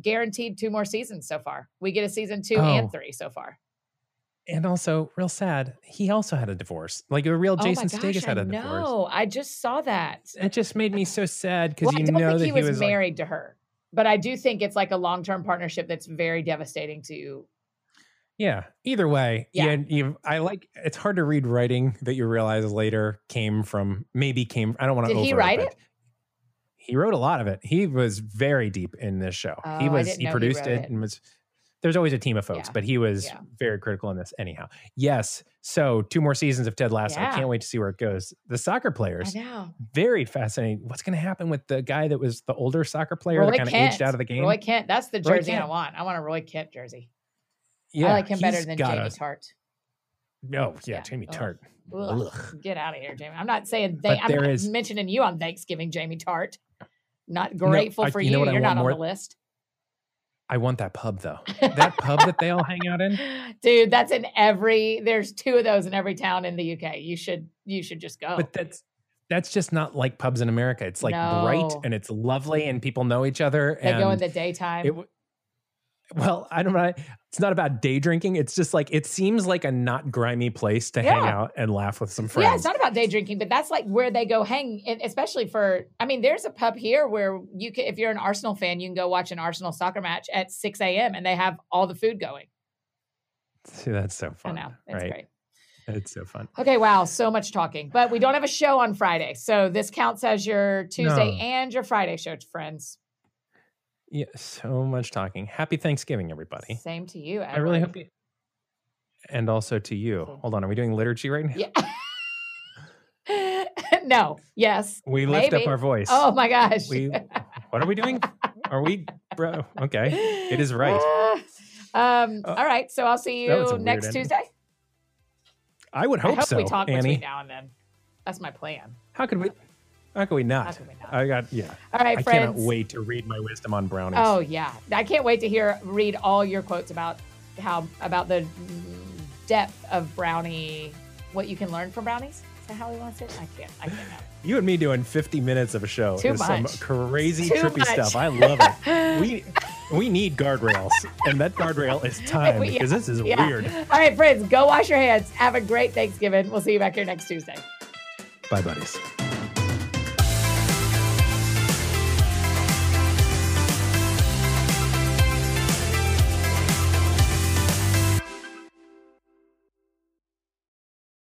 guaranteed 2 more seasons so far. We get a season 2 and 3 so far. And also, real sad, he also had a divorce. Like a real Jason Sudeikis had a divorce. No, I just saw that. It just made me so sad because I don't think he was married to her. But I do think it's like a long-term partnership that's very devastating to you. Yeah. Either way, it's hard to read writing that you realize later came from, I don't want to overwrite it. Did he write it? He wrote a lot of it. He was very deep in this show. Oh, he produced it and was, there's always a team of folks, but he was very critical in this anyhow. Yes. So 2 more seasons of Ted Lasso. Yeah. I can't wait to see where it goes. The soccer players. I know. Very fascinating. What's going to happen with the guy that was the older soccer player that kind of aged out of the game? Roy Kent. That's the jersey I want. I want a Roy Kent jersey. Yeah, I like him better than Jamie Tart. No, yeah, Jamie Tart. Ugh. Get out of here, Jamie. I'm not saying I'm not mentioning you on Thanksgiving, Jamie Tart. Not grateful for you. You're not on the list. I want that pub, though. That pub that they all hang out in? Dude, that's in there's 2 of those in every town in the UK. You should just go. But that's just not like pubs in America. It's like bright and it's lovely and people know each other. They go in the daytime. Well, I don't know. It's not about day drinking. It's just like, it seems like a not grimy place to hang out and laugh with some friends. Yeah, it's not about day drinking, but that's like where they go hang, especially for, I mean, there's a pub here where you can, if you're an Arsenal fan, you can go watch an Arsenal soccer match at 6 a.m. and they have all the food going. See, that's so fun. I know. It's great. It's so fun. Okay, wow, so much talking. But we don't have a show on Friday, so this counts as your Tuesday and your Friday show, friends. Yeah, so much talking. Happy Thanksgiving, everybody. Same to you, Edward. I really hope you... And also to you. Okay. Hold on, are we doing liturgy right now? Yeah. No, yes. We lift up our voice. Oh, my gosh. What are we doing? Are we... Bro? Okay, it is right. All right, so I'll see you next Tuesday. I would hope, so. We talk between now and then. That's my plan. How could we not? I got All right, friends. I cannot wait to read my wisdom on brownies. Oh yeah, I can't wait to read all your quotes about the depth of brownie, what you can learn from brownies. Is that how he wants it? I can't know. You and me doing 50 minutes of a show is some crazy trippy stuff. I love it. We need guardrails, and that guardrail is time because this is weird. All right, friends, go wash your hands. Have a great Thanksgiving. We'll see you back here next Tuesday. Bye, buddies.